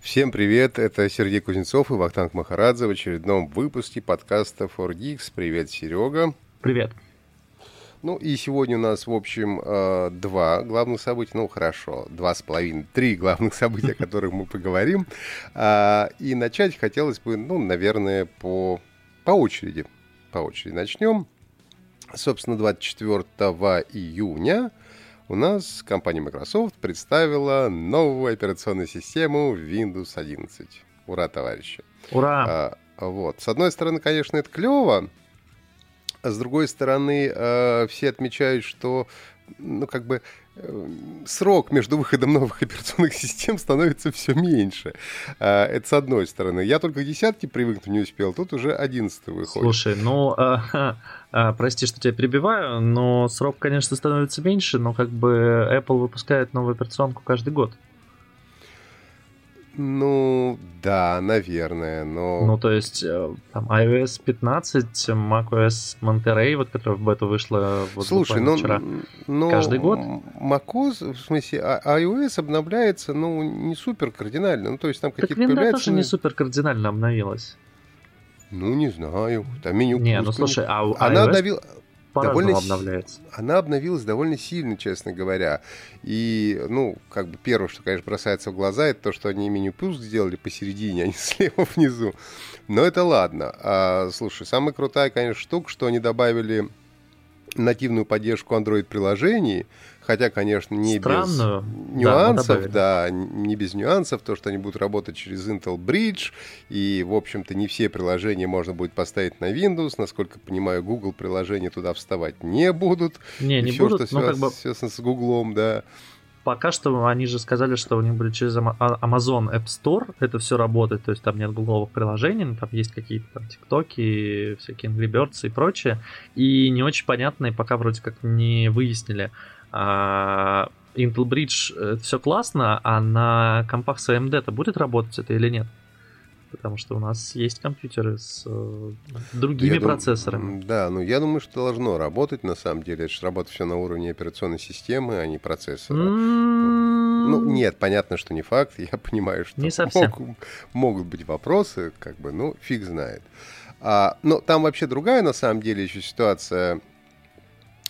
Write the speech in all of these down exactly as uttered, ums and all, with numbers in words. Всем привет, это Сергей Кузнецов и Вахтанг Махарадзе в очередном выпуске подкаста ForGeeks. Привет, Серега. Привет. Ну и сегодня у нас, в общем, два главных события, ну хорошо, два с половиной, три главных события, о которых мы поговорим. И начать хотелось бы, ну, наверное, по, по очереди. По очереди начнем. Собственно, двадцать четвёртого июня у нас компания Microsoft представила новую операционную систему Windows одиннадцать. Ура, товарищи! Ура! А, вот. С одной стороны, конечно, это клево, а с другой стороны, а, все отмечают, что, ну, как бы, срок между выходом новых операционных систем становится все меньше. А, это с одной стороны. Я только к десятке привыкнуть не успел, тут уже одиннадцатый выходит. Слушай, ну, а, а, прости, что тебя перебиваю, но срок, конечно, становится меньше, но как бы Apple выпускает новую операционку каждый год. Ну, да, наверное, но... Ну, то есть, там, iOS пятнадцать, macOS Monterey, вот, которая в бету вышла вот Слушай, буквально но, вчера, но каждый год. macOS, в смысле, iOS обновляется, ну, не супер кардинально, ну, то есть там так какие-то появляются... Так тоже не супер кардинально обновилась. Ну, не знаю, там меню... Не, пусто. Ну, слушай, а iOS... Она обновила... Довольно обновляется. С... Она обновилась довольно сильно, честно говоря. И, ну, как бы первое, что, конечно, бросается в глаза, это то, что они меню пуск сделали посередине, а не слева внизу. Но это ладно. А, слушай, самая крутая, конечно, штука, что они добавили нативную поддержку Android-приложений, хотя, конечно, не Странную. без нюансов, да, да, не без нюансов, то, что они будут работать через Intel Bridge, и, в общем-то, не все приложения можно будет поставить на Windows, насколько понимаю, Google приложения туда вставать не будут. Не, не все, будут, что но связ... как бы... связано с Гуглом, да. Пока что они же сказали, что у них были через Amazon App Store это все работает, то есть там нет гугловых приложений, но там есть какие-то там TikTok, всякие Angry Birds и прочее, и не очень понятно, и пока вроде как не выяснили. Intel Bridge все классно, а на компах с эй эм ди это будет работать это или нет? Потому что у нас есть компьютеры с другими я процессорами. Думаю, да, ну я думаю, что должно работать на самом деле. Это же работает все на уровне операционной системы, а не процессора. Mm-hmm. Ну нет, понятно, что не факт. Я понимаю, что мог, могут быть вопросы, как бы, ну фиг знает. А, но там вообще другая на самом деле еще ситуация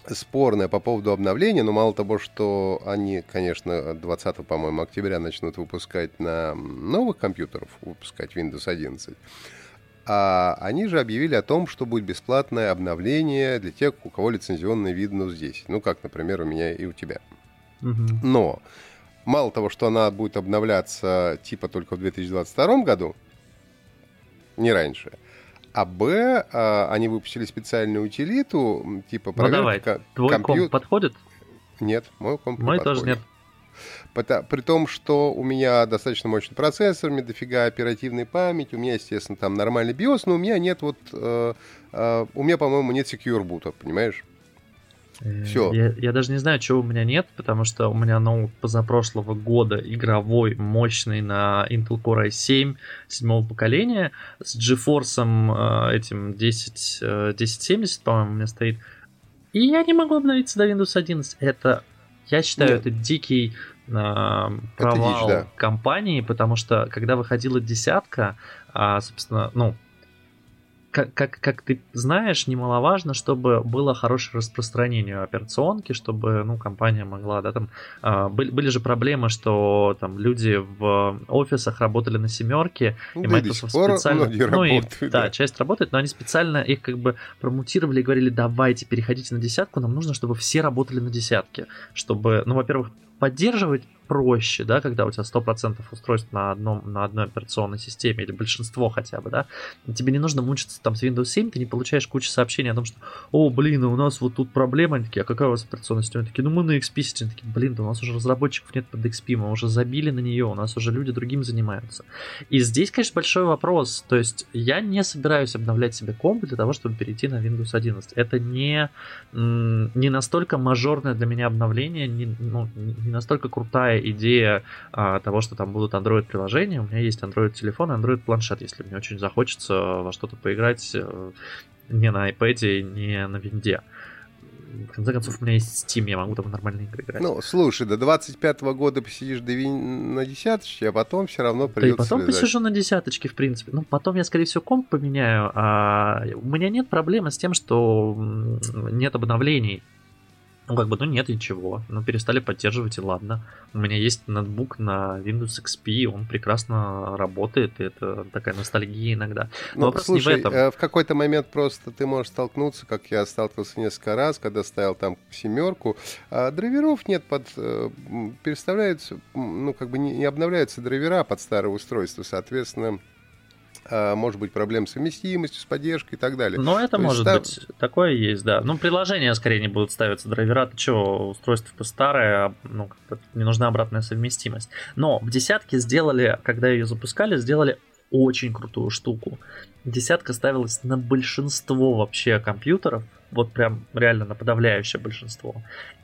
спорная по поводу обновления, но мало того, что они, конечно, двадцатого, по-моему, октября начнут выпускать на новых компьютерах, выпускать Windows одиннадцать, а они же объявили о том, что будет бесплатное обновление для тех, у кого лицензионный Windows десять, ну, как, например, у меня и у тебя. Угу. Но мало того, что она будет обновляться типа только в две тысячи двадцать втором году, не раньше, а Б, а, они выпустили специальную утилиту, типа проверка... Ну давай, твой компьютер... комп подходит? Нет, мой комп мой не подходит. Мой тоже нет. При том, что у меня достаточно мощный процессор, у меня дофига оперативной памяти, у меня, естественно, там нормальный биос, но у меня нет вот... Э, э, у меня, по-моему, нет секьюр-бута, понимаешь? Все. Я, я даже не знаю, чего у меня нет, потому что у меня ноут позапрошлого года игровой, мощный на Intel Core ай семь седьмого поколения с GeForce этим десять семьдесят, по-моему, у меня стоит. И я не могу обновиться до Windows одиннадцать. Это, я считаю, нет. это дикий э, провал это дичь, да. компании, потому что когда выходила десятка, э, собственно, ну, Как, как, как ты знаешь, немаловажно, чтобы было хорошее распространение операционки, чтобы, ну, компания могла, да, там, э, были, были же проблемы, что там люди в офисах работали на семерке, ну, и Microsoft специально, ну, работают, и, да, да, часть работает, но они специально их как бы промутировали и говорили, давайте, переходите на десятку, нам нужно, чтобы все работали на десятке, чтобы, ну, во-первых, поддерживать проще, да, когда у тебя сто процентов устройств на, одном, на одной операционной системе, или большинство хотя бы, да, тебе не нужно мучиться там с Windows семь, ты не получаешь кучу сообщений о том, что, о, блин, у нас вот тут проблема, они такие, а какая у вас операционная система? Они такие, ну мы на икс пи сидим, такие, блин, да у нас уже разработчиков нет под икс пи, мы уже забили на нее, у нас уже люди другим занимаются. И здесь, конечно, большой вопрос, то есть я не собираюсь обновлять себе комп для того, чтобы перейти на Windows одиннадцать. Это не, не настолько мажорное для меня обновление, не, ну, не настолько крутая идея а, того, что там будут Android-приложения. У меня есть Android-телефон и Android-планшет, если мне очень захочется во что-то поиграть не на iPad, не на Винде. В конце концов, у меня есть Steam, я могу там нормальные игры играть. Ну, слушай, до двадцать пятого года посидишь на десяточке, а потом все равно придется. Да и потом слезать. Посижу на десяточке, в принципе. Ну, потом я, скорее всего, комп поменяю. А у меня нет проблемы с тем, что нет обновлений. Ну, как бы, ну нет ничего. Ну, перестали поддерживать, и ладно. У меня есть ноутбук на Windows икс пи, он прекрасно работает, и это такая ностальгия иногда. Но ну, вопрос слушай, не в этом. В какой-то момент просто ты можешь столкнуться, как я сталкивался несколько раз, когда ставил там семерку, а драйверов нет, под переставляются, ну, как бы не, не обновляются драйвера под старое устройство, соответственно... Может быть, проблем с совместимостью, с поддержкой и так далее. Но это То может став... быть. Такое есть, да. Ну, приложения скорее не будут ставиться. Драйвера, ты чего, устройство-то старое, ну, как-то не нужна обратная совместимость. Но в десятке сделали, когда ее запускали, сделали очень крутую штуку. Десятка ставилась на большинство вообще компьютеров. Вот прям реально на подавляющее большинство.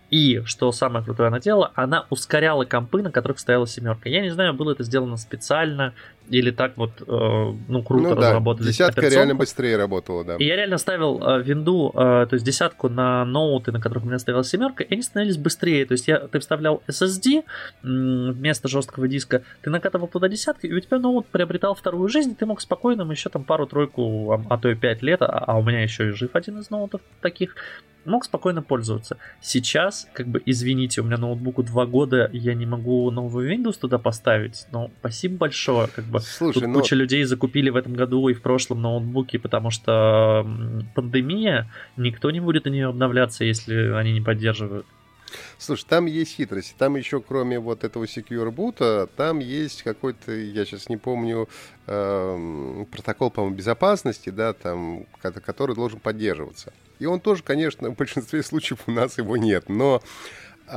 И, что самое крутое она делала, она ускоряла компы, на которых стояла семерка. Я не знаю, было это сделано специально или так вот, э, ну, круто ну, да. разработали. Десятка операционку. Реально быстрее работала, да. И я реально ставил э, винду, э, то есть десятку на ноуты, на которых у меня стояла семерка, и они становились быстрее. То есть я, ты вставлял эс эс ди м, вместо жесткого диска, ты накатывал туда десятки, и у тебя ноут приобретал вторую жизнь, и ты мог спокойно еще там пару-тройку, а то и пять лет, а, а у меня еще и жив один из ноутов таких, мог спокойно пользоваться. Сейчас, как бы, извините, у меня ноутбуку два года, я не могу новую Windows туда поставить, но спасибо большое, как бы. Слушай, тут но... куча людей закупили в этом году и в прошлом ноутбуки, потому что пандемия, никто не будет на нее обновляться, если они не поддерживают. Слушай, там есть хитрость. Там еще, кроме вот этого Secure Boot, там есть какой-то, я сейчас не помню, э-м, протокол, по-моему, безопасности, да, там, который должен поддерживаться. И он тоже, конечно, в большинстве случаев у нас его нет. Но э-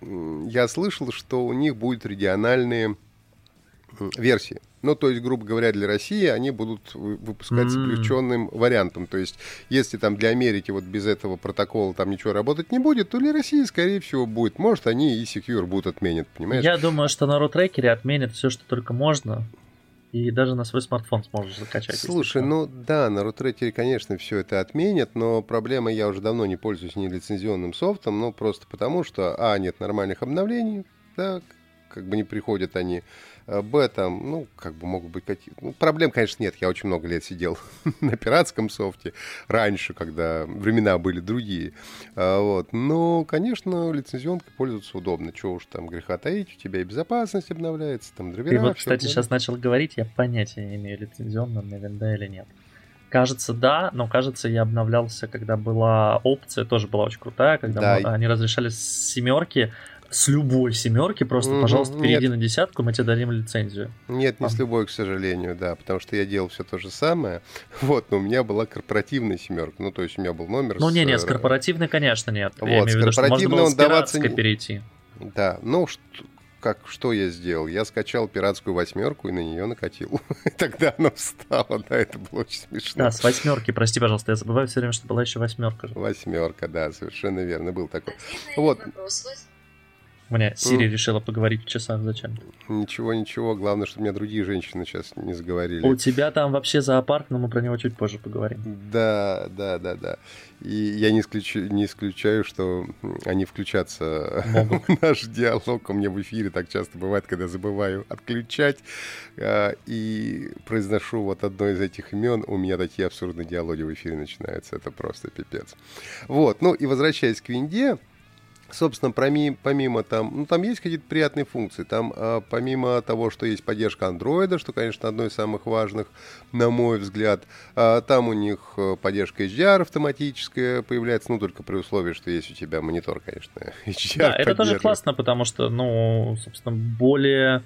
я слышал, что у них будут региональные версии. Ну, то есть, грубо говоря, для России они будут выпускать с включенным mm-hmm. вариантом. То есть, если там для Америки вот без этого протокола там ничего работать не будет, то для России, скорее всего, будет. Может, они и Secure будут отменят, понимаешь? Я думаю, что на рутрекере отменят все, что только можно. И даже на свой смартфон сможешь закачать. Слушай, ну да, на рутрекере, конечно, все это отменят, но проблема, я уже давно не пользуюсь нелицензионным софтом, ну, просто потому, что, а, нет нормальных обновлений, так... как бы не приходят они, б, там, ну, как бы могут быть какие-то... Ну, проблем, конечно, нет, я очень много лет сидел на пиратском софте раньше, когда времена были другие, а, вот, но, конечно, лицензионкой пользоваться удобно, чего уж там греха таить, у тебя и безопасность обновляется, там, драйвера... Ты вот, кстати, сейчас начал говорить, я понятия не имею, лицензионная у меня винда или нет. Кажется, да, но, кажется, я обновлялся, когда была опция, тоже была очень крутая, когда да. мы, они разрешали семерки, с любой семерки, просто, mm-hmm. пожалуйста, перейди Нет. на десятку, мы тебе дадим лицензию. Нет, не а. с любой, к сожалению, да, потому что я делал все то же самое, вот, но у меня была корпоративная семерка, ну, то есть у меня был номер... Ну, не-не, с... с корпоративной, конечно, нет, вот, я имею в виду, что можно было с пиратской не... перейти. Да, ну, что... Как, что я сделал? Я скачал пиратскую восьмерку и на нее накатил. Тогда она встала, да, это было очень смешно. Да, с восьмерки, прости, пожалуйста, я забываю все время, что была еще восьмерка. Восьмерка, да, совершенно верно, был такой. Вот. У меня Сири mm. решила поговорить в часах зачем-то. Ничего-ничего, главное, чтобы меня другие женщины сейчас не заговорили. У тебя там вообще зоопарк, но мы про него чуть позже поговорим. Да, да, да, да. И я не исключаю, не исключаю что они включатся в наш диалог. У меня в эфире так часто бывает, когда забываю отключать. И произношу вот одно из этих имен, у меня такие абсурдные диалоги в эфире начинаются. Это просто пипец. Вот, ну и возвращаясь к винде... Собственно, помимо, помимо там, ну, там есть какие-то приятные функции. Там э, помимо того, что есть поддержка Android, что, конечно, одно из самых важных, на мой взгляд, э, там у них поддержка эйч ди ар автоматическая появляется, ну, только при условии, что есть у тебя монитор, конечно, эйч ди ар. Да, это тоже классно, потому что, ну, собственно, более...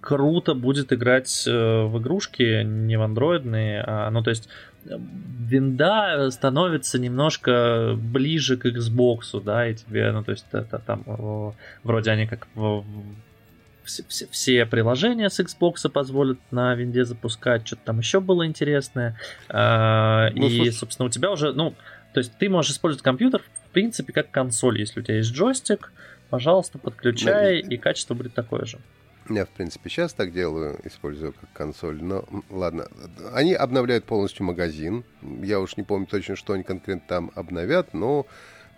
круто будет играть в игрушки, не в андроидные, а, ну, то есть винда становится немножко ближе к Xbox, да, и тебе, ну, то есть это там вроде они как в, все, все, все приложения с Xbox позволят на винде запускать, что-то там еще было интересное, а, ну, и, слушай. собственно, у тебя уже, ну, то есть ты можешь использовать компьютер, в принципе, как консоль, если у тебя есть джойстик, пожалуйста, подключай, да, и качество будет такое же. Я, в принципе, сейчас так делаю, использую как консоль, но ладно. Они обновляют полностью магазин. Я уж не помню точно, что они конкретно там обновят, но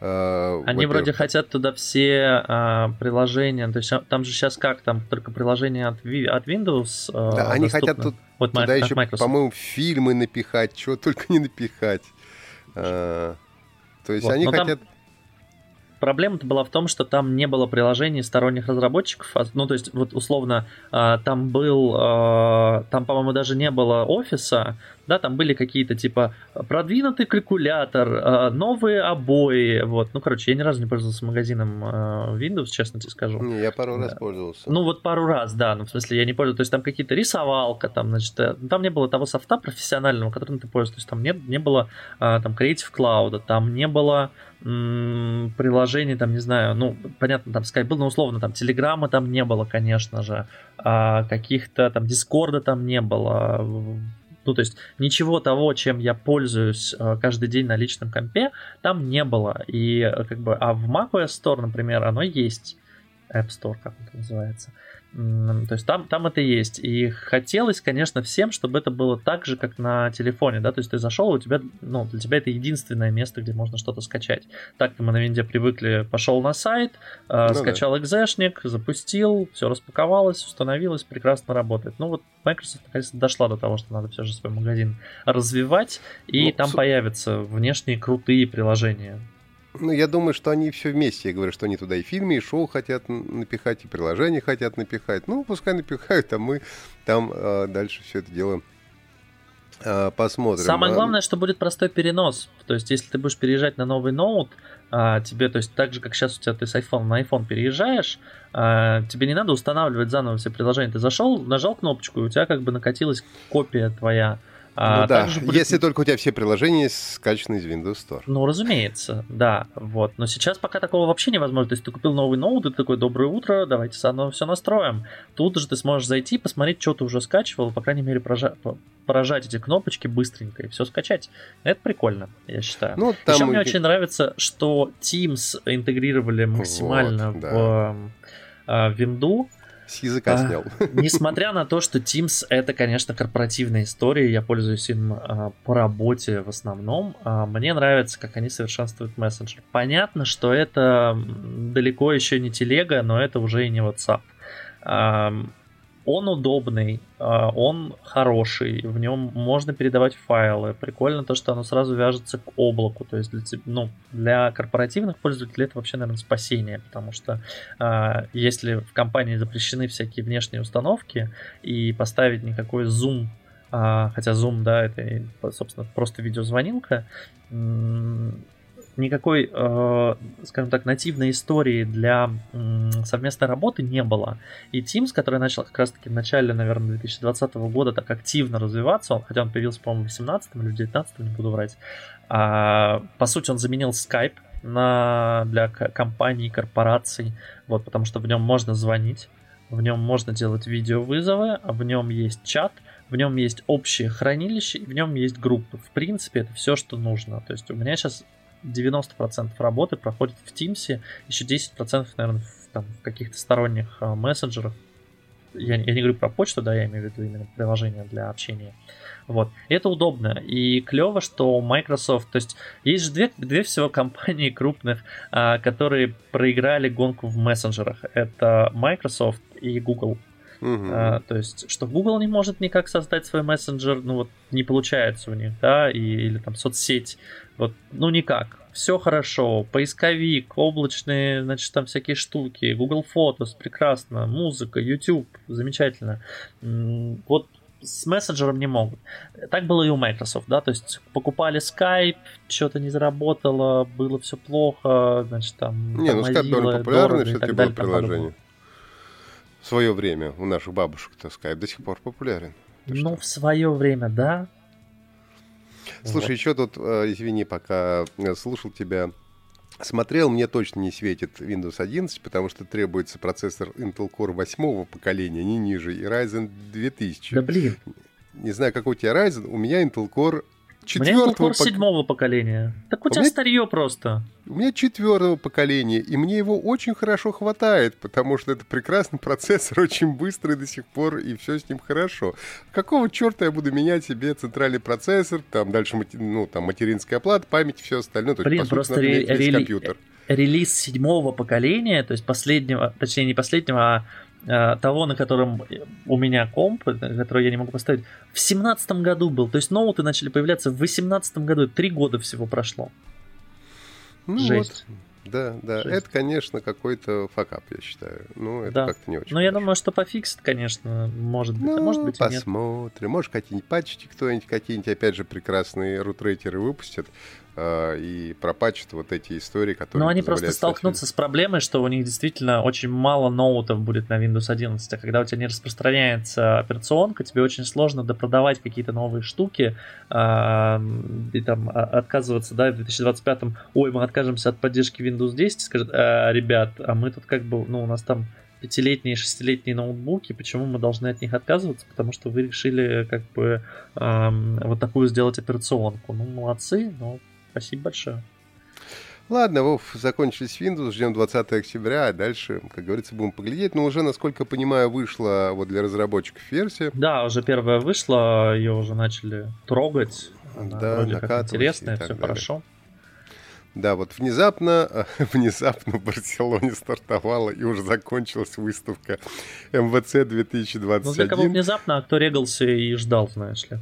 Э, Они вот вроде это... хотят туда все э, приложения, то есть там же сейчас как, там только приложения от, ви... от Windows э, да, они хотят тут, вот, туда еще, Microsoft. По-моему, фильмы напихать, чего только не напихать. Э, то есть вот, они хотят... Там... Проблема-то была в том, что там не было приложений сторонних разработчиков, ну, то есть, вот, условно, там был, там, по-моему, даже не было офиса, да, там были какие-то, типа, продвинутый калькулятор, новые обои, вот, ну, короче, я ни разу не пользовался магазином Windows, честно тебе скажу. Не, я пару раз пользовался. Ну, вот пару раз, да, ну, в смысле, я не пользовался, то есть, там какие-то рисовалка, там, значит, там не было того софта профессионального, которым ты пользуешься, то есть, там не, не было, там, Creative Cloud, там не было... приложений, там, не знаю, ну, понятно, там, Skype был, но условно, там, Телеграма там не было, конечно же, а каких-то, там, Дискорда там не было, ну, то есть, ничего того, чем я пользуюсь каждый день на личном компе, там не было, и, как бы, а в macOS Store, например, оно есть, App Store, как это называется, то есть там, там это есть. И хотелось, конечно, всем, чтобы это было так же, как на телефоне, да, то есть ты зашел, у тебя, ну, для тебя это единственное место, где можно что-то скачать. Так-то мы на винде привыкли, пошел на сайт, э, ну, скачал да. экзешник, запустил, все распаковалось, установилось, прекрасно работает. Ну вот Microsoft, наконец-то, дошла до того, что надо все же свой магазин развивать, и ну, там с... появятся внешние крутые приложения. Ну, я думаю, что они все вместе. Я говорю, что они туда и фильмы, и шоу хотят напихать, и приложения хотят напихать. Ну, пускай напихают, а мы там э, дальше все это дело э, посмотрим. Самое главное, что будет простой перенос. То есть, если ты будешь переезжать на новый ноут, э, тебе, то есть, так же, как сейчас у тебя ты с iPhone на iPhone переезжаешь, э, тебе не надо устанавливать заново все приложения. Ты зашел, нажал кнопочку, и у тебя как бы накатилась копия твоя. А, ну да, будет... если только у тебя все приложения скачаны из Windows Store. Ну, разумеется, да, вот. Но сейчас пока такого вообще невозможно. То есть ты купил новый ноут, и ты такой: доброе утро, давайте заново все настроим. Тут же ты сможешь зайти, посмотреть, что ты уже скачивал, по крайней мере, прожа... поражать эти кнопочки быстренько и все скачать. Это прикольно, я считаю. Ну, там... Еще мне очень нравится, что Teams интегрировали максимально вот, в, да. в Винду. С языка а, снял. Несмотря на то, что Teams это, конечно, корпоративная история, я пользуюсь им а, по работе в основном, а, мне нравится, как они совершенствуют мессенджер. Понятно, что это далеко еще не телега, но это уже и не WhatsApp. А, он удобный, а, он хороший, в нем можно передавать файлы. Прикольно то, что оно сразу вяжется к облаку, то есть для, ну, для корпоративных пользователей это вообще, наверное, спасение, потому что а, если в компании запрещены всякие внешние установки и поставить никакой Zoom, а, хотя Zoom, да, это, собственно, просто видеозвонилка, никакой, э, скажем так, нативной истории для э, совместной работы не было. И Teams, который начал как раз-таки в начале, наверное, две тысячи двадцатого года так активно развиваться, он, хотя он появился, по-моему, в восемнадцатом или в девятнадцатом, не буду врать, а, по сути, он заменил Skype на, для компаний, корпораций, вот, потому что в нем можно звонить, в нем можно делать видеовызовы, в нем есть чат, в нем есть общее хранилище, в нем есть группы. В принципе, это все, что нужно. То есть у меня сейчас девяносто процентов работы проходит в Teams, еще десять процентов, наверное, в, там, в каких-то сторонних а, мессенджерах. Я, я не говорю про почту, да, я имею в виду именно приложение для общения. Вот. И это удобно. И клево, что Microsoft... То есть есть же две, две всего компании крупных, а, которые проиграли гонку в мессенджерах. Это Microsoft и Google. Uh-huh. А, то есть, что Google не может никак создать свой мессенджер, ну вот не получается у них, да, и, или там соцсеть, вот, ну никак, все хорошо, поисковик, облачные, значит, там всякие штуки, Google Photos, прекрасно, музыка, YouTube, замечательно, вот с мессенджером не могут. Так было и у Microsoft, да, то есть покупали Skype, что-то не заработало, было все плохо, значит, там... Не, ну Skype довольно популярное все-таки было приложение. В свое время у наших бабушек-то Skype до сих пор популярен. Ты ну, что? В свое время, да. Слушай, вот. Еще тут, э, извини, пока слушал тебя, смотрел, мне точно не светит Windows одиннадцать, потому что требуется процессор Intel Core восьмого поколения, не ниже, и Ryzen две тысячи. Да блин. Не знаю, какой у тебя Ryzen, у меня Intel Core четвёртого поколения. У меня Intel Core пок... седьмого поколения. Так у, у тебя меня... старье просто. У меня четвертого поколения, и мне его очень хорошо хватает, потому что это прекрасный процессор, очень быстрый до сих пор, и все с ним хорошо. Какого черта я буду менять себе центральный процессор, там дальше ну, там, материнская плата, память и все остальное? То Блин, есть, по просто сути, ре- ре- компьютер. Релиз седьмого поколения, то есть последнего, точнее не последнего, а э, того, на котором у меня комп, который я не могу поставить, в семнадцатом году был. То есть ноуты начали появляться в восемнадцатом году, три года всего прошло. Ну Жесть. Вот, да, да. Жесть. Это, конечно, какой-то факап, я считаю. Ну, это да. как-то не очень. Но хорошо. Я думаю, что пофиксит, конечно, может быть, ну, а может быть посмотрим. и посмотрим. Может, какие-нибудь патчики кто-нибудь, какие-нибудь, опять же, прекрасные рутрейтеры выпустят э, и пропатчат вот эти истории, которые... Ну, они просто столкнутся с проблемой, что у них действительно очень мало ноутов будет на Windows одиннадцать, а когда у тебя не распространяется операционка, тебе очень сложно допродавать какие-то новые штуки э, и там отказываться, да, в две тысячи двадцать пятом ой, мы откажемся от поддержки Windows десять, скажет, э, ребят, а мы тут как бы, ну, у нас там пятилетние, шестилетние ноутбуки, почему мы должны от них отказываться, потому что вы решили как бы э, вот такую сделать операционку. Ну, молодцы, но спасибо большое. Ладно, Вов, закончились Windows, ждем двадцатого октября, а дальше, как говорится, будем поглядеть. Но уже, насколько я понимаю, вышла вот для разработчиков версия. Да, уже первая вышла, ее уже начали трогать. Она да, вроде как интересная, все далее. Хорошо. Да, вот внезапно, внезапно в Барселоне стартовала и уже закончилась выставка эм вэ цэ две тысячи двадцать один. Ну, для кого внезапно, а кто регался и ждал, знаешь ли.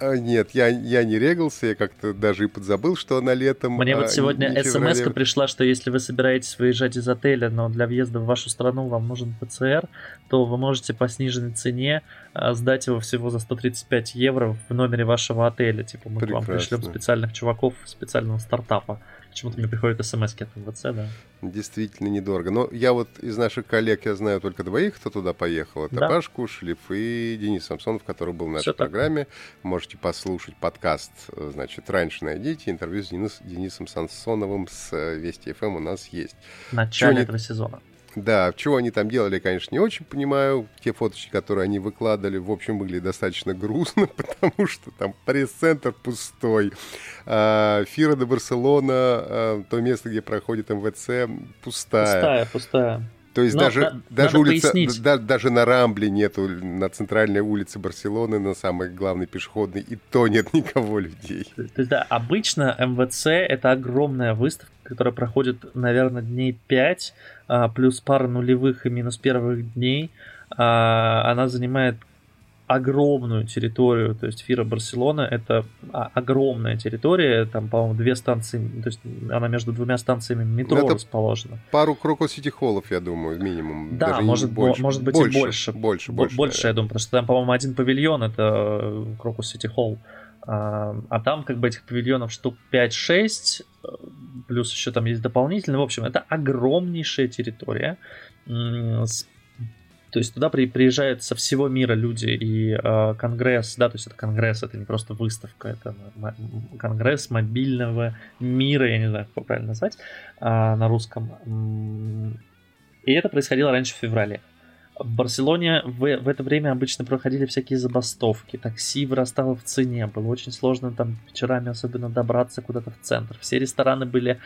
Нет, я, я не регался, я как-то даже и подзабыл, что она летом... Мне вот сегодня смс-ка пришла, что если вы собираетесь выезжать из отеля, но для въезда в вашу страну вам нужен пэ цэ эр, то вы можете по сниженной цене сдать его всего за сто тридцать пять евро в номере вашего отеля. Типа мы Прекрасно. К вам пришлем специальных чуваков специального стартапа. Почему-то мне приходят смс-ки от МВЦ, да. Действительно недорого. Но я вот из наших коллег, я знаю только двоих, кто туда поехал. Это да. Пашку, Шлиф и Денис Самсонов, который был в нашей Все программе. Так. Можете послушать подкаст, значит, раньше найдите. Интервью с Денис, Денисом Самсоновым с Вести эф эм у нас есть. В начале Чего этого не... сезона. Да, чего они там делали, я, конечно, не очень понимаю. Те фоточки, которые они выкладывали, в общем, выглядели достаточно грустно, потому что там пресс-центр пустой. Фира де Барселона, то место, где проходит эм вэ цэ, пустая. Пустая, пустая. То есть даже, на, даже, улица, да, даже на Рамбле нету, на центральной улице Барселоны, на самой главной пешеходной, и то нет никого людей. То есть, да, обычно эм вэ цэ — это огромная выставка, которая проходит, наверное, дней пять, плюс пара нулевых и минус первых дней. Она занимает огромную территорию, то есть Фира Барселона — это огромная территория, там, по-моему, две станции, то есть она между двумя станциями метро это расположена. Пару крокосити-холлов, я думаю, минимум. Да, даже может, больше, может быть больше, и больше. Больше, больше, больше я думаю, потому что там, по-моему, один павильон — это крокосити-холл, а там как бы этих павильонов штук пять-шесть, плюс еще там есть дополнительные, в общем, это огромнейшая территория. То есть туда приезжают со всего мира люди, и э, конгресс, да, то есть это конгресс, это не просто выставка, это м- конгресс мобильного мира, я не знаю, как правильно назвать, э, на русском. И это происходило раньше в феврале. В Барселоне в, в это время обычно проходили всякие забастовки, такси вырастало в цене, было очень сложно там вечерами особенно добраться куда-то в центр. Все рестораны были...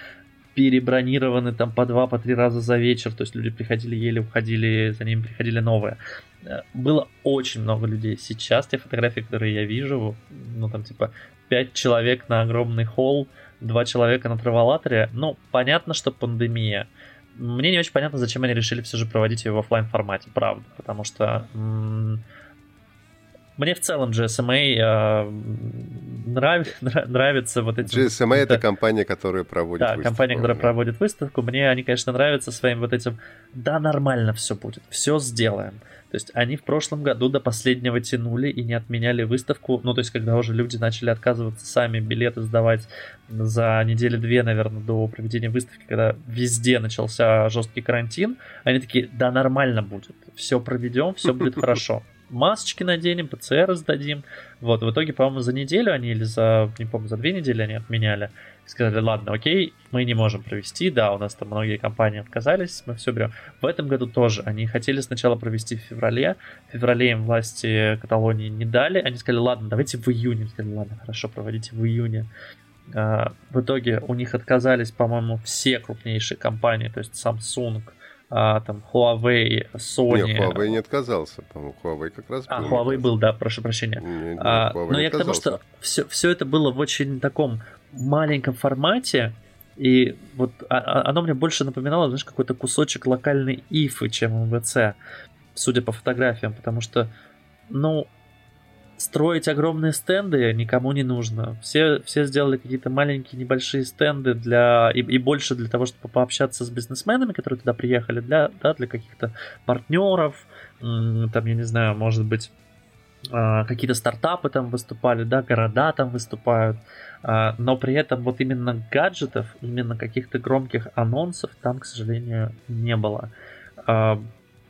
перебронированы там по два, по три раза за вечер, то есть люди приходили, ели, уходили, за ними приходили новые. Было очень много людей. Сейчас те фотографии, которые я вижу, ну там типа пять человек на огромный холл, два человека на траволаторе, ну понятно, что пандемия. Мне не очень понятно, зачем они решили все же проводить ее в офлайн формате, правда, потому что м- мне в целом джи эс эм эй э, нрав, нрав, нравится вот эти... джи эс эм эй — это компания, которая проводит да, выставку. Да, компания, которая проводит выставку. Мне они, конечно, нравятся своим вот этим... Да, нормально все будет, все сделаем. То есть они в прошлом году до последнего тянули и не отменяли выставку. Ну, то есть когда уже люди начали отказываться сами билеты сдавать за неделю-две, наверное, до проведения выставки, когда везде начался жесткий карантин, они такие, да, нормально будет, все проведем, все будет хорошо. Масочки наденем, пэ цэ эр сдадим. Вот, в итоге, по-моему, за неделю они или за, не помню, за две недели они отменяли. Сказали, ладно, окей, мы не можем провести, да, у нас там многие компании отказались, мы все берем. В этом году тоже они хотели сначала провести в феврале, в феврале им власти Каталонии не дали, они сказали, ладно, давайте в июне. Сказали, ладно, хорошо, проводите в июне. В итоге у них отказались, по-моему, все крупнейшие компании, то есть Samsung, там, Huawei, Sony. Нет, Huawei не отказался, по-моему, Huawei как раз был. А, Huawei был, да, прошу прощения. Нет, нет, а, но я отказался. К тому, что все, все это было в очень таком маленьком формате, и вот оно мне больше напоминало, знаешь, какой-то кусочек локальной ифы, чем эм вэ цэ, судя по фотографиям, потому что, ну... Строить огромные стенды никому не нужно. Все, все сделали какие-то маленькие, небольшие стенды для и, и больше для того, чтобы пообщаться с бизнесменами, которые туда приехали, для, да, для каких-то партнеров, там, я не знаю, может быть, какие-то стартапы там выступали, да, города там выступают, но при этом вот именно гаджетов, именно каких-то громких анонсов там, к сожалению, не было.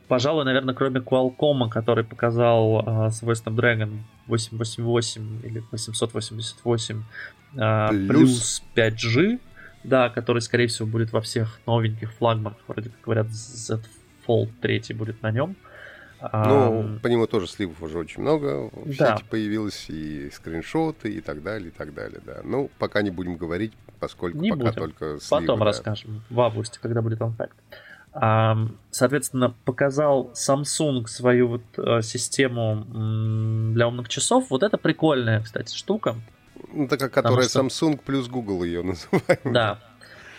Пожалуй, наверное, кроме Qualcomm, который показал э, свой Snapdragon восемьсот восемьдесят восемь или восемьсот восемьдесят восемь э, плюс пять джи, да, который, скорее всего, будет во всех новеньких флагманах. Вроде как говорят, Z Fold три будет на нем. Ну, по нему тоже сливов уже очень много. В да. сети появилось и скриншоты, и так далее, и так далее, да. Ну, пока не будем говорить, поскольку не пока будем. Только сливы. Потом да. расскажем, в августе, когда будет анфакт. Соответственно, показал Samsung свою вот систему для умных часов. Вот это прикольная, кстати, штука. Ну, такая, которая что... Samsung плюс Google ее называют. Да.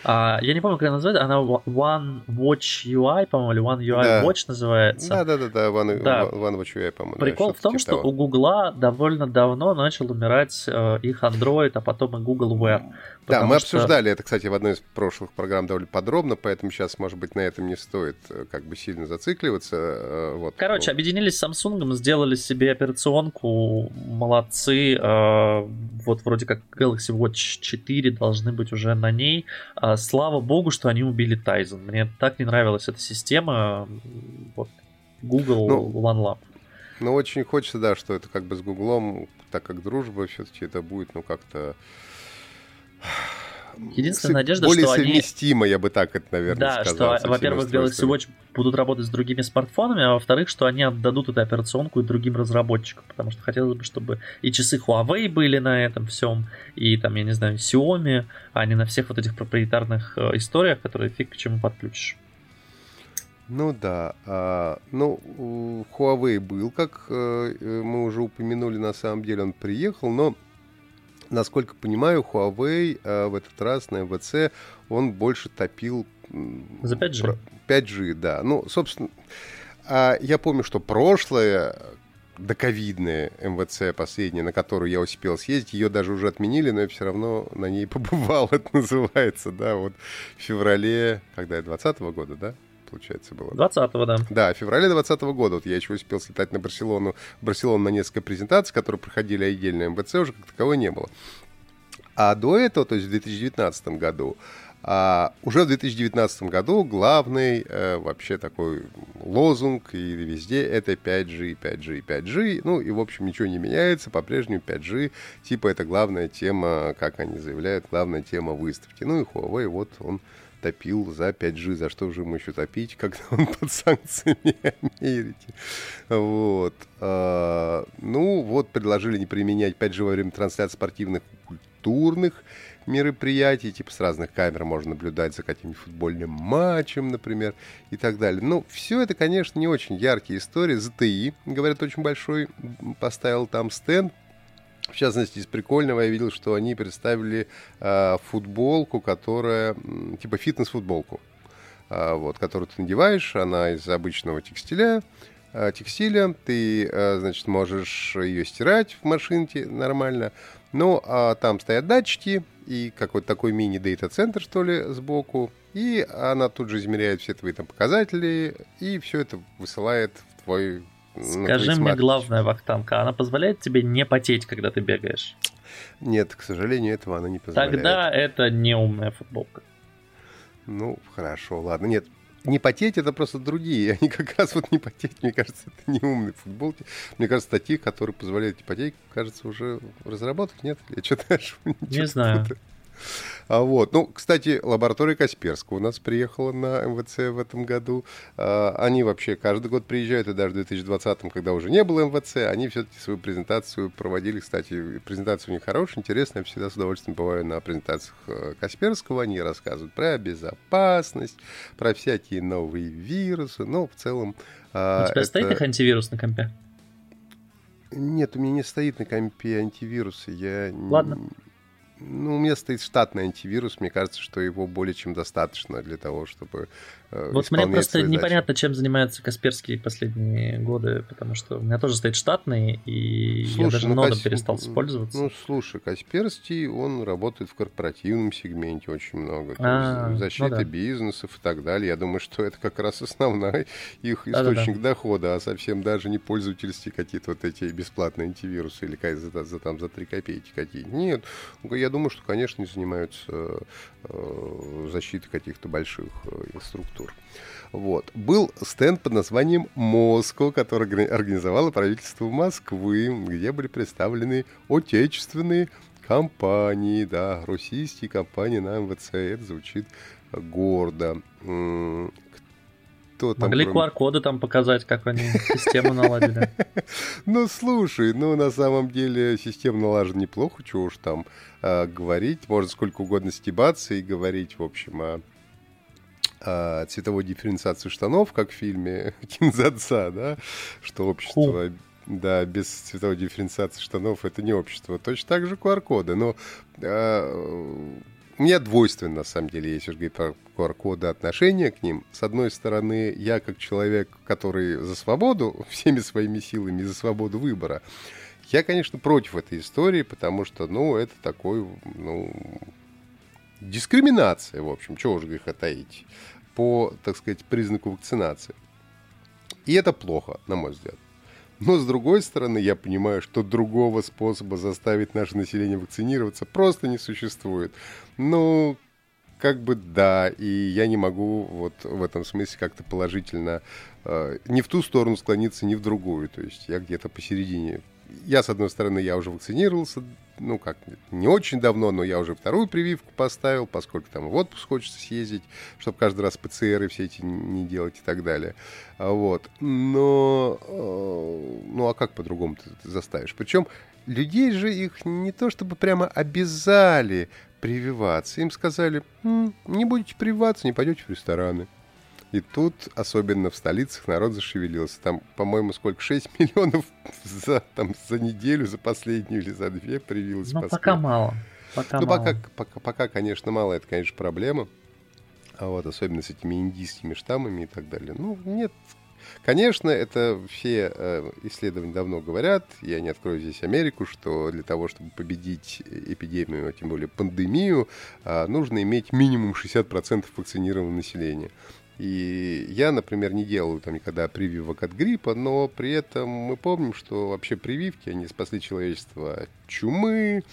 Я не помню, как она называется. Она One Watch ю ай, по-моему, или One ю ай да. Watch называется. Да-да-да, One, да. One Watch ю ай, по-моему. Прикол да, в том, типа что того. У Google довольно давно начал умирать э, их Android, а потом и Google Wear. Да, мы что... обсуждали это, кстати, в одной из прошлых программ довольно подробно, поэтому сейчас, может быть, на этом не стоит как бы сильно зацикливаться. Вот. Короче, объединились с Samsung, сделали себе операционку, молодцы. Э, вот вроде как Galaxy Watch четыре должны быть уже на ней. Слава богу, что они убили Tizen. Мне так не нравилась эта система. Вот, Google ну, OneLab. Ну, очень хочется, да, что это как бы с Гуглом, так как дружба, все-таки это будет, ну, как-то... Единственная надежда, более что они... Более совместимо, я бы так это, наверное, да, сказал. Да, что, во-первых, Galaxy Watch будут работать с другими смартфонами, а во-вторых, что они отдадут эту операционку и другим разработчикам, потому что хотелось бы, чтобы и часы Huawei были на этом всем, и там, я не знаю, Xiaomi, а не на всех вот этих проприетарных историях, которые фиг к чему подключишь. Ну да, ну Huawei был, как мы уже упомянули, на самом деле он приехал, но насколько понимаю, Huawei э, в этот раз на эм вэ цэ он больше топил... За пять джи? пять джи, да. Ну, собственно, э, я помню, что прошлое доковидное эм вэ цэ, последнее, на которую я успел съездить, ее даже уже отменили, но я все равно на ней побывал, это называется, да, вот в феврале, когда, двадцатого года, да? Получается, было. двадцатого, да. Да, в феврале двадцатого года. Вот я еще успел слетать на Барселону. Барселону на несколько презентаций, которые проходили отдельно эм вэ цэ, уже как такового не было. А до этого, то есть в две тысячи девятнадцатом году, а, уже в две тысячи девятнадцатом году главный а, вообще такой лозунг и везде это пять джи, пять джи, пять джи. Ну и, в общем, ничего не меняется. По-прежнему пять джи, типа, это главная тема, как они заявляют, главная тема выставки. Ну и Huawei, вот он топил за пять джи, за что же ему еще топить, когда он под санкциями Америки. Вот. Ну, вот предложили не применять пять джи во время трансляции спортивных и культурных мероприятий. Типа с разных камер можно наблюдать за каким-нибудь футбольным матчем, например, и так далее. Но все это, конечно, не очень яркие истории. зэт ти и, говорят, очень большой, поставил там стенд. В частности, из прикольного я видел, что они представили э, футболку, которая, типа фитнес-футболку, э, вот, которую ты надеваешь, она из обычного текстиля, э, текстиля, ты, э, значит, можешь ее стирать в машинке нормально, но э, там стоят датчики и какой-то такой мини-дейта-центр, что ли, сбоку, и она тут же измеряет все твои там показатели, и все это высылает в твой... Скажи мне главное, Вахтанг, она позволяет тебе не потеть, когда ты бегаешь? Нет, к сожалению, этого она не позволяет. Тогда это не умная футболка. Ну, хорошо, ладно. Нет, не потеть — это просто другие. Они как раз вот не потеть, мне кажется, это не умные футболки. Мне кажется, такие, которые позволяют не потеть, кажется, уже разработать, нет? Я что-то... Не знаю. Вот. Ну, кстати, лаборатория Касперского у нас приехала на эм вэ цэ в этом году. Они вообще каждый год приезжают, и даже в две тысячи двадцатом, когда уже не было эм вэ цэ, они все-таки свою презентацию проводили. Кстати, презентация у них хорошая, интересная. Я всегда с удовольствием бываю на презентациях Касперского. Они рассказывают про безопасность, про всякие новые вирусы. Но в целом... У тебя это... стоит их антивирус на компе? Нет, у меня не стоит на компе антивирусы. Я... Ладно. Ну, у меня стоит штатный антивирус. Мне кажется, что его более чем достаточно для того, чтобы э, вот мне просто непонятно, чем занимаются Касперские последние годы, потому что у меня тоже стоит штатный, и слушай, я даже ну, нодом Кас... перестал использоваться. Ну, слушай, Касперский, он работает в корпоративном сегменте очень много. А, защита ну да. бизнесов и так далее. Я думаю, что это как раз основной их источник да, да, да. дохода, а совсем даже не пользовательские какие-то вот эти бесплатные антивирусы или за, за, там, за три копейки какие-то. Нет, я Я думаю, что, конечно, не занимаются э, защитой каких-то больших э, структур. Вот. Был стенд под названием «Моско», который организовало правительство Москвы, где были представлены отечественные компании, да, российские компании на эм вэ цэ. Это звучит гордо. Там, Могли кроме... ку ар-коды там показать, как они систему наладили. Ну, слушай, ну, на самом деле система налажена неплохо, чего уж там говорить. Можно сколько угодно стебаться и говорить, в общем, о... цветовой дифференциации штанов, как в фильме «Кинзадза», да, что общество... Да, без цветовой дифференциации штанов это не общество. Точно так же ку ар-коды, но... У меня двойственно, на самом деле, если говорить про ку ар-коды, отношение к ним. С одной стороны, я как человек, который за свободу, всеми своими силами, за свободу выбора, я, конечно, против этой истории, потому что, ну, это такой, ну, дискриминация, в общем, чего же их отаить, по, так сказать, признаку вакцинации. И это плохо, на мой взгляд. Но, с другой стороны, я понимаю, что другого способа заставить наше население вакцинироваться просто не существует. Ну, как бы да, и я не могу вот в этом смысле как-то положительно э, ни в ту сторону склониться, ни в другую. То есть я где-то посередине. Я, с одной стороны, я уже вакцинировался, ну как, не очень давно, но я уже вторую прививку поставил, поскольку там в отпуск хочется съездить, чтобы каждый раз пэ цэ эры все эти не делать и так далее. Вот. Но, ну а как по-другому ты заставишь? Причем людей же их не то чтобы прямо обязали прививаться. Им сказали, м-м, не будете прививаться, не пойдете в рестораны. И тут, особенно в столицах, народ зашевелился. Там, по-моему, сколько? шесть миллионов за, там, за неделю, за последнюю или за две привилось. Ну, пока мало. Пока ну, мало. Пока, пока, пока, конечно, мало. Это, конечно, проблема. А вот, особенно с этими индийскими штаммами и так далее. Ну, нет. Конечно, это все э, исследования давно говорят. Я не открою здесь Америку, что для того, чтобы победить эпидемию, а тем более пандемию, э, нужно иметь минимум шестьдесят процентов вакцинированного населения. И я, например, не делаю там никогда прививок от гриппа, но при этом мы помним, что вообще прививки, они спасли человечество от чумы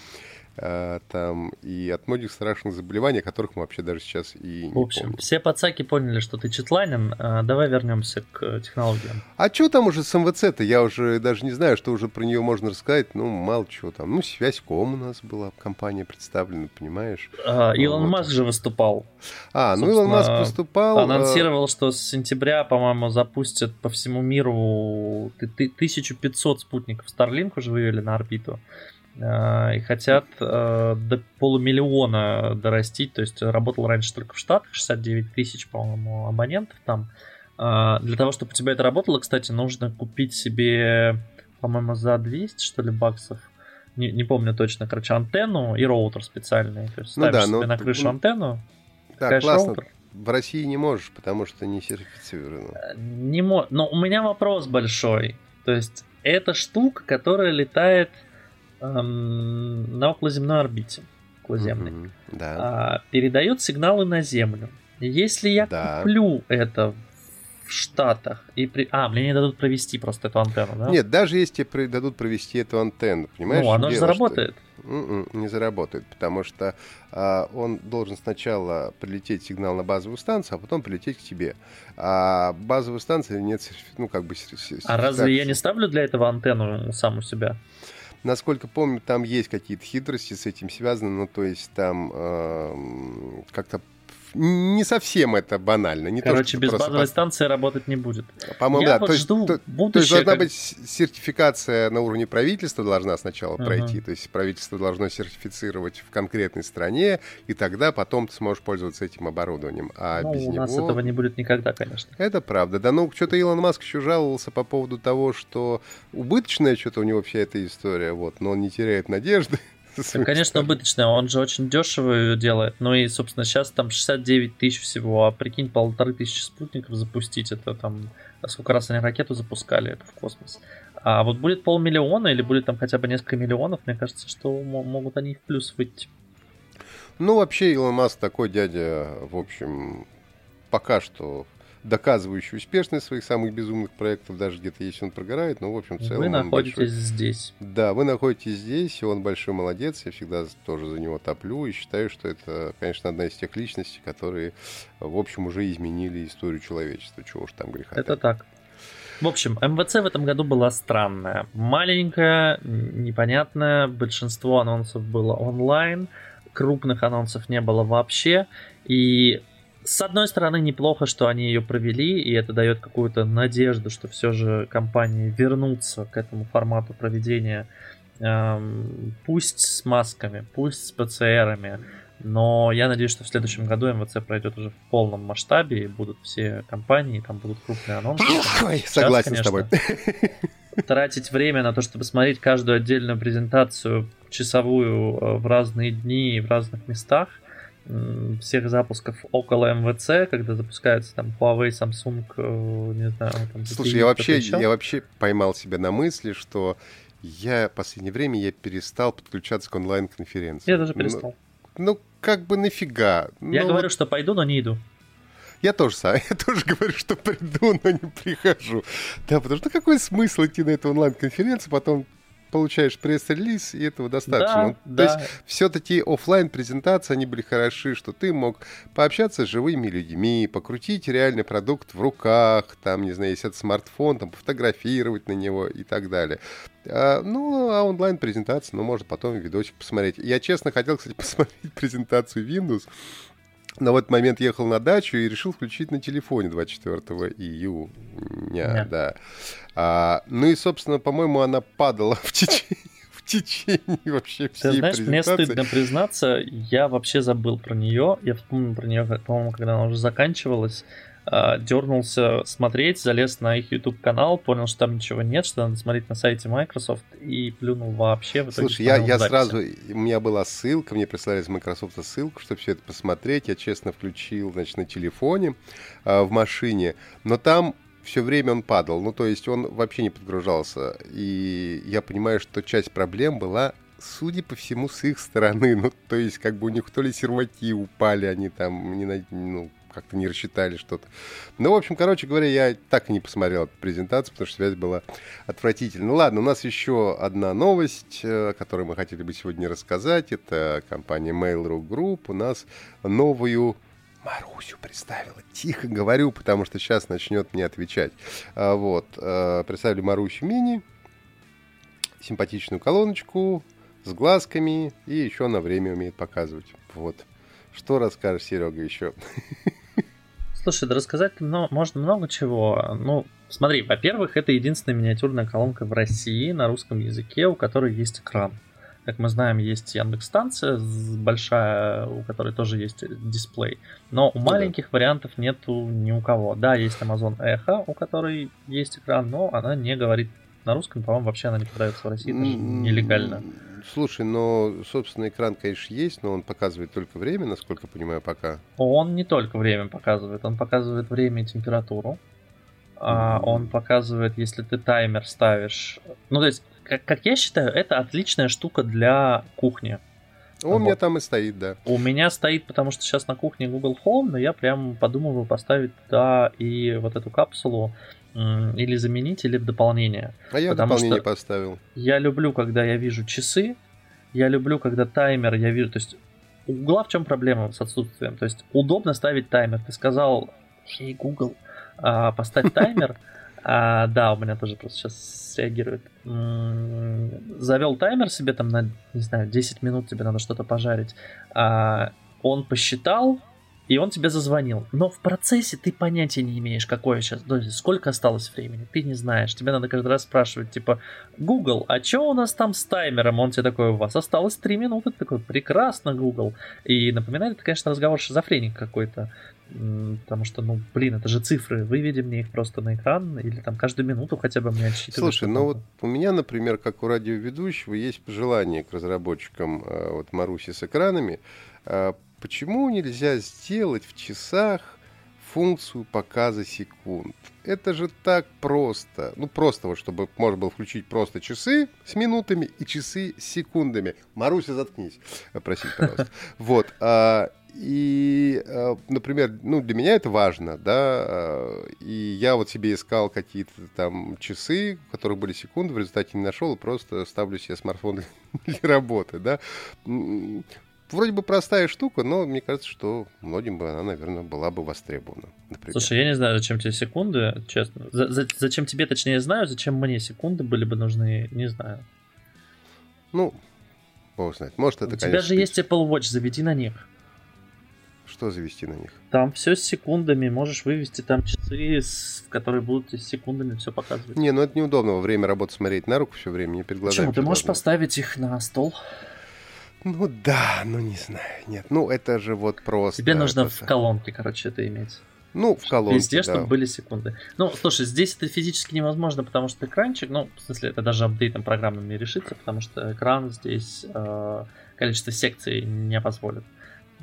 э, там, и от многих страшных заболеваний, о которых мы вообще даже сейчас и не помним. В общем, помним. Все пацаки поняли, что ты читлайнен, а давай вернемся к технологиям. А что там уже с эм вэ цэ-то? Я уже даже не знаю, что уже про нее можно рассказать, ну, мало чего там. Ну, Связьком у нас была компания представлена, понимаешь? А, ну, Илон вот. Маск же выступал. А, ну, Илон Маск выступал... Анонс Анонсировал, что с сентября, по-моему, запустят по всему миру тысячу пятьсот спутников Starlink уже вывели на орбиту и хотят до полумиллиона дорастить. То есть работал раньше только в Штатах, шестьдесят девять тысяч, по-моему, абонентов там. Для того, чтобы у тебя это работало, кстати, нужно купить себе, по-моему, за двести, что ли, баксов. Не, не помню точно, короче, антенну и роутер специальный. То есть ставишь ну да, себе ну, на крышу ну, антенну, да, классно. Роутер. В России не можешь, потому что не сертифицировано. Не мо... Но у меня вопрос большой. То есть это штука, которая летает эм, на околоземной орбите, околоземной. Mm-hmm, да. а, передает сигналы на Землю. Если я да. куплю это в Штатах и при... а мне не дадут провести просто эту антенну, да? Нет, даже если тебе дадут провести эту антенну, понимаешь? Ну, оно же заработает. Не заработает, потому что а, он должен сначала прилететь сигнал на базовую станцию, а потом прилететь к тебе. А базовая станция нет, ну как бы. А разве я не ставлю для этого антенну сам у себя? Насколько помню, там есть какие-то хитрости с этим связаны, ну, то есть там э, как-то не совсем это банально. Не Короче, то, без базовой просто... станции работать не будет. По-моему, Я да. Вот то, жду то, будущее, то есть должна как... быть сертификация на уровне правительства, должна сначала uh-huh. пройти. То есть правительство должно сертифицировать в конкретной стране, и тогда потом ты сможешь пользоваться этим оборудованием. А ну, без у него... нас этого не будет никогда, конечно. Это правда. Да, ну, что-то Илон Маск еще жаловался по поводу того, что убыточная что-то у него вся эта история, вот, но он не теряет надежды. Да, конечно, убыточная. Он же очень дешево ее делает. Ну и, собственно, сейчас там шестьдесят девять тысяч всего, а прикинь, полторы тысячи спутников запустить. Это там... Сколько раз они ракету запускали это в космос. А вот будет полмиллиона или будет там хотя бы несколько миллионов, мне кажется, что м- могут они в плюс выйти. Ну, вообще, Илон Маск такой дядя, в общем, пока что... доказывающий успешность своих самых безумных проектов, даже где-то если он прогорает, но в общем в целом... Вы находитесь большой... здесь. Да, вы находитесь здесь, и он большой молодец, я всегда тоже за него топлю, и считаю, что это, конечно, одна из тех личностей, которые, в общем, уже изменили историю человечества, чего уж там греха. Это так. В общем, эм вэ цэ в этом году была странная, маленькая, непонятная, большинство анонсов было онлайн, крупных анонсов не было вообще, и... С одной стороны, неплохо, что они ее провели, и это дает какую-то надежду, что все же компании вернутся к этому формату проведения, эм, пусть с масками, пусть с пэ цэ эрами, но я надеюсь, что в следующем году эм вэ цэ пройдет уже в полном масштабе, и будут все компании, там будут крупные анонсы. Ой, сейчас, согласен, конечно, с тобой. Тратить время на то, чтобы смотреть каждую отдельную презентацию часовую в разные дни и в разных местах, всех запусков около эм вэ цэ, когда запускаются там Huawei, Samsung, не знаю. Там, слушай, я вообще, я вообще поймал себя на мысли, что я в последнее время я перестал подключаться к онлайн-конференции. Я даже перестал. Ну, ну как бы нафига? Я ну, говорю, вот... что пойду, но не иду. Я тоже сам, я тоже говорю, что приду, но не прихожу. Да, потому что какой смысл идти на эту онлайн-конференцию, потом получаешь пресс-релиз, и этого достаточно. Да, То да. есть все-таки офлайн презентации они были хороши, что ты мог пообщаться с живыми людьми, покрутить реальный продукт в руках, там, не знаю, если это смартфон, там, пофотографировать на него и так далее. А, ну, а онлайн-презентация, ну, можно потом видосик посмотреть. Я, честно, хотел, кстати, посмотреть презентацию Windows, но в этот момент ехал на дачу и решил включить на телефоне двадцать четвёртого июня. Yeah. Да. А, ну и, собственно, по-моему, она падала в течение, в течение вообще всей презентации. Ты знаешь, мне стыдно признаться, я вообще забыл про нее. Я вспомнил про нее, по-моему, когда она уже заканчивалась. Дернулся смотреть, залез на их YouTube-канал, понял, что там ничего нет, что надо смотреть на сайте Microsoft, и плюнул вообще. В итоге Слушай, я, я сразу... У меня была ссылка, мне прислали из Microsoft ссылку, чтобы все это посмотреть. Я, честно, включил, значит, на телефоне, э, в машине, но там все время он падал. Ну, то есть он вообще не подгружался. И я понимаю, что часть проблем была... Судя по всему, с их стороны. Ну, то есть, как бы у них то ли серваки упали, они там не, ну, как-то не рассчитали что-то. Ну, в общем, короче говоря, я так и не посмотрел эту презентацию, потому что связь была отвратительна. Ну, ладно, у нас еще одна новость, о которой мы хотели бы сегодня рассказать. Это компания Mail.ru Group у нас новую... Марусю представила. Тихо говорю, потому что сейчас начнет мне отвечать. Вот. Представили Марусю Мини. Симпатичную колоночку с глазками, и еще она время умеет показывать. Вот. Что расскажешь, Серега, еще? Слушай, да рассказать можно много чего. Ну, смотри, во-первых, это единственная миниатюрная колонка в России на русском языке, у которой есть экран. Как мы знаем, есть Яндекс.Станция большая, у которой тоже есть дисплей. Но у маленьких вариантов нету ни у кого. Да, есть Amazon Echo, у которой есть экран, но она не говорит на русском, по-моему, вообще она не продается в России, это же нелегально. Слушай, но, собственно, экран, конечно, есть, но он показывает только время, насколько я понимаю, пока. Он не только время показывает, он показывает время и температуру. Mm-hmm. Он показывает, если ты таймер ставишь. Ну, то есть, как, как я считаю, это отличная штука для кухни. Он вот. У меня там и стоит, да. У меня стоит, потому что сейчас на кухне Google Home, но я прям подумываю поставить туда и вот эту капсулу. Или заменить, или в дополнение. А я в дополнение поставил. Я люблю, когда я вижу часы. Я люблю, когда таймер я вижу. То есть угла в чем проблема с отсутствием? То есть удобно ставить таймер. Ты сказал, эй, Google, поставь таймер. Да, у меня тоже просто сейчас реагирует. завел таймер себе там на, не знаю, десять минут тебе надо что-то пожарить, а он посчитал, и он тебе зазвонил. Но в процессе ты понятия не имеешь, какое сейчас, то есть сколько осталось времени, ты не знаешь. Тебе надо каждый раз спрашивать, типа, Google, а что у нас там с таймером? Он тебе такой, у вас осталось три минуты. Ты такой, прекрасно, Google. И напоминает, это, конечно, разговор шизофреник какой-то. Потому что, ну, блин, это же цифры. Выведи мне их просто на экран или там каждую минуту хотя бы мне отсчитывать. Слушай, ну вот у меня, например, как у радиоведущего, есть пожелание к разработчикам вот Маруси с экранами. Почему нельзя сделать в часах функцию показа секунд? Это же так просто. Ну, просто вот, чтобы можно было включить просто часы с минутами и часы с секундами. Маруся, заткнись. Простите, пожалуйста. Вот. И, например, ну, для меня это важно, да, и я вот себе искал какие-то там часы, в которых были секунды, в результате не нашел, просто ставлю себе смартфон для работы, да. Вроде бы простая штука, но мне кажется, что многим бы она, наверное, была бы востребована. Например. Слушай, я не знаю, зачем тебе секунды, честно. За, за, зачем тебе, точнее, знаю, зачем мне секунды были бы нужны, не знаю. Ну, бог знает. Может, это, у конечно... У тебя же есть Apple Watch, заведи на них. Что завести на них? Там все с секундами, можешь вывести там часы, в которые будут с секундами все показывать. Не, ну это неудобно во время работы смотреть на руку все время, не перед глазами. Почему? Ты можешь поставить их на стол? Ну да, ну не знаю, нет, ну это же вот просто... Тебе нужно это... в колонке, короче, это иметь. Ну, в колонке, везде, да. Чтобы были секунды. Ну, слушай, здесь это физически невозможно, потому что экранчик, ну, в смысле, это даже апдейтом программным не решится, потому что экран здесь, э, количество секций не позволит.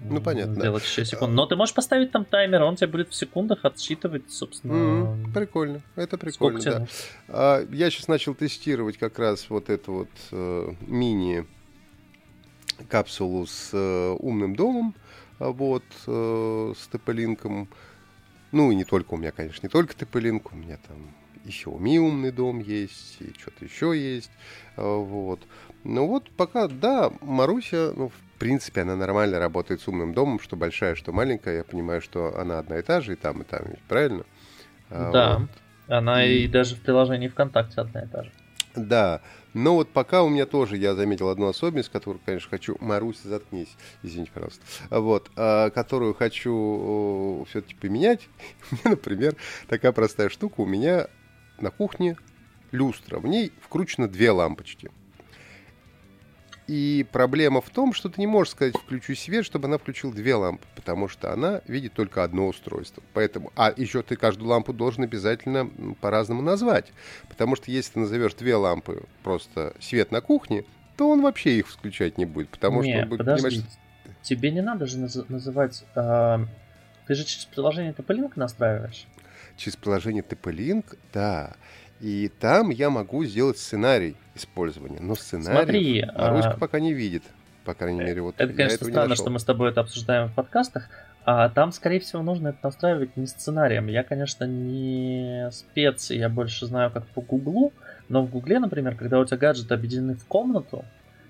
Ну, понятно. Делать шесть секунд. Но ты можешь поставить там таймер, он тебе будет в секундах отсчитывать, собственно. Mm-hmm. Прикольно. Это прикольно, да. А, я сейчас начал тестировать как раз вот эту вот э, мини-капсулу с э, умным домом, вот, э, с ти пи линк. Ну, и не только у меня, конечно, не только ти пи линк, у меня там еще Ми умный дом есть, и что-то еще есть, э, вот. Ну, вот пока, да, Маруся, ну, в В принципе, она нормально работает с умным домом, что большая, что маленькая. Я понимаю, что она одна и та же, и там, и там, правильно? Да, вот. Она и... и даже в приложении ВКонтакте одна и та же. Да, но вот пока у меня тоже, я заметил одну особенность, которую, конечно, хочу... Маруся, заткнись, извините, пожалуйста. Вот, которую хочу все-таки поменять. Например, такая простая штука. У меня на кухне люстра. В ней вкручено две лампочки. И проблема в том, что ты не можешь сказать «включу свет», чтобы она включила две лампы, потому что она видит только одно устройство. Поэтому, а еще ты каждую лампу должен обязательно по-разному назвать, потому что если ты назовешь две лампы просто «свет на кухне», то он вообще их включать не будет, потому не, что... Подожди, понимаешь... тебе не надо же наз- называть... Э- ты же через приложение ти пи линк настраиваешь? Через приложение ти пи линк, да. И там я могу сделать сценарий использования. Но сценарий Маруська а... пока не видит. По крайней мере, вот это, конечно, странно, что мы с тобой это обсуждаем в подкастах. А там, скорее всего, нужно это настраивать не сценарием. Я, конечно, не спец, я больше знаю, как по Гуглу. Но в Гугле, например, когда у тебя гаджеты объединены в комнату,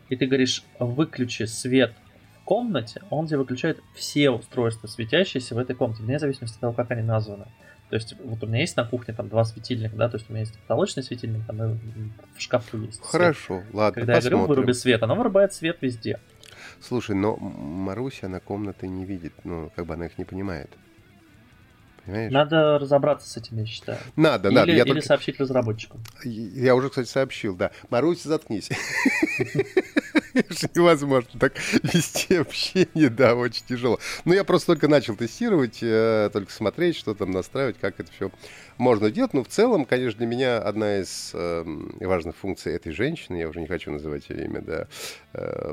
и ты говоришь «выключи свет в комнате», он тебе выключает все устройства, светящиеся в этой комнате, вне зависимости от того, как они названы. То есть вот у меня есть на кухне там два светильника, да, то есть у меня есть потолочный светильник, там и в шкафу есть. Хорошо, свет. Ладно, когда посмотрим. Я говорю «выруби свет», она вырубает свет везде. Слушай, но Маруся, она комнаты не видит, ну, как бы она их не понимает. Понимаешь? Надо разобраться с этим, я считаю. Надо, или, надо. Я или только... сообщить разработчику. Я уже, кстати, сообщил, да. Маруся, заткнись. Невозможно так вести общение, да, очень тяжело. Но я просто только начал тестировать, только смотреть, что там настраивать, как это все можно делать. Но в целом, конечно, для меня одна из важных функций этой женщины, я уже не хочу называть ее имя, да,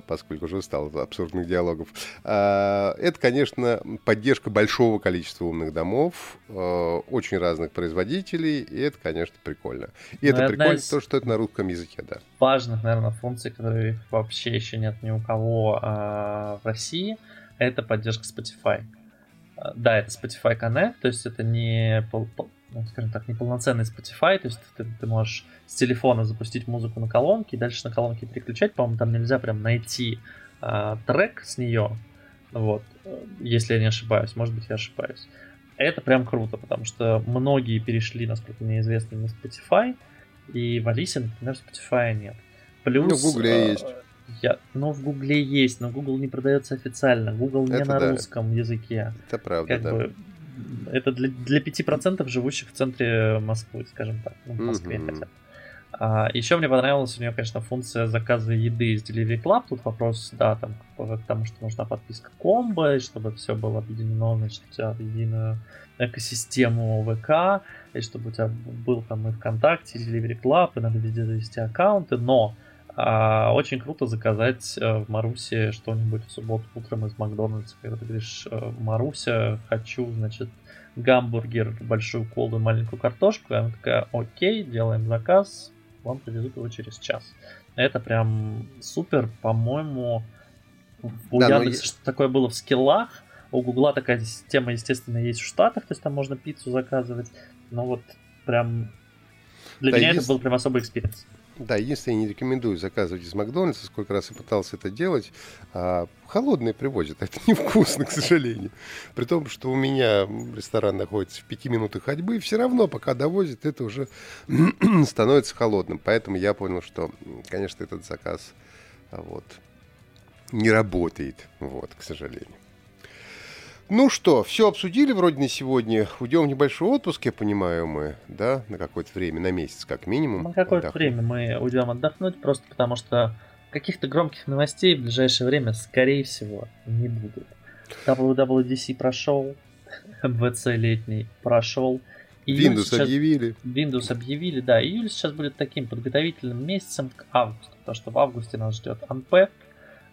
поскольку уже устал от абсурдных диалогов, это, конечно, поддержка большого количества умных домов, очень разных производителей, и это, конечно, прикольно. И это прикольно то, что это на русском языке, да. Важных, наверное, функций, которые вообще еще нет ни у кого а, в России, это поддержка Spotify. Да, это Spotify Connect, то есть это не, пол, пол, скажем так, не полноценный Spotify, то есть ты, ты можешь с телефона запустить музыку на колонке, и дальше на колонке переключать, по-моему, там нельзя прям найти а, трек с нее, вот, если я не ошибаюсь, может быть, я ошибаюсь. Это прям круто, потому что многие перешли, насколько мне известно, на Spotify, и в Алисе, например, Spotify нет. Плюс, ну, в Гугле есть. Я, но в Гугле есть, но Google не продается официально. Google не это на да. русском языке. Это правда, как да. бы, это для, для пяти процентов живущих в центре Москвы, скажем так. Ну, в Москве mm-hmm. хотя бы. А, еще мне понравилась у нее, конечно, функция заказа еды из Delivery Club. Тут вопрос, да, там, к тому, что нужна подписка комбо, и чтобы все было объединено, значит, у тебя в единую экосистему ВК, и чтобы у тебя был там и ВКонтакте, и Delivery Club, и надо везде завести аккаунты, но а, очень круто заказать а, в Марусе что-нибудь в субботу утром из Макдональдса, когда ты говоришь: Маруся, хочу, значит, гамбургер, большую колу и маленькую картошку, и она такая: окей, делаем заказ, вам привезут его через час. Это прям супер, по-моему. У да, Яндекса есть... такое было в скиллах, у Гугла такая система, естественно, есть в Штатах, то есть там можно пиццу заказывать, но вот прям для да меня есть... это был прям особый экспириенс. Да, единственное, я не рекомендую заказывать из Макдональдса, сколько раз я пытался это делать. А, холодное привозят, это невкусно, к сожалению. При том, что у меня ресторан находится в пяти минутах ходьбы, все равно, пока довозят, это уже становится холодным. Поэтому я понял, что, конечно, этот заказ вот, не работает, вот, к сожалению. Ну что, все обсудили вроде на сегодня. Уйдем в небольшой отпуск, я понимаю, мы, да, на какое-то время, на месяц как минимум. На какое-то время мы уйдем отдохнуть, просто потому что каких-то громких новостей в ближайшее время, скорее всего, не будет. дабл ю дабл ю ди си прошел, эм дабл ю си летний прошел. Июль Windows сейчас... объявили. Windows объявили, да. Июль сейчас будет таким подготовительным месяцем к августу, потому что в августе нас ждет Unpack,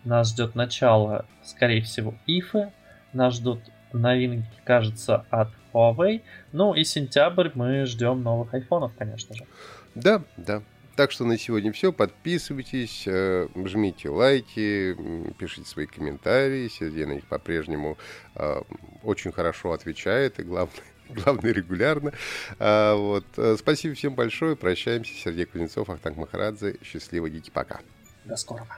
нас ждет начало, скорее всего, ай эф ай. Нас ждут новинки, кажется, от Huawei. Ну и сентябрь мы ждем новых айфонов, конечно же. Да, да. Так что на сегодня все. Подписывайтесь, жмите лайки, пишите свои комментарии. Сергей на них по-прежнему очень хорошо отвечает. И главное, главное регулярно. Вот. Спасибо всем большое. Прощаемся. Сергей Кузнецов, Вахтанг Махарадзе. Счастливо, дети, пока. До скорого.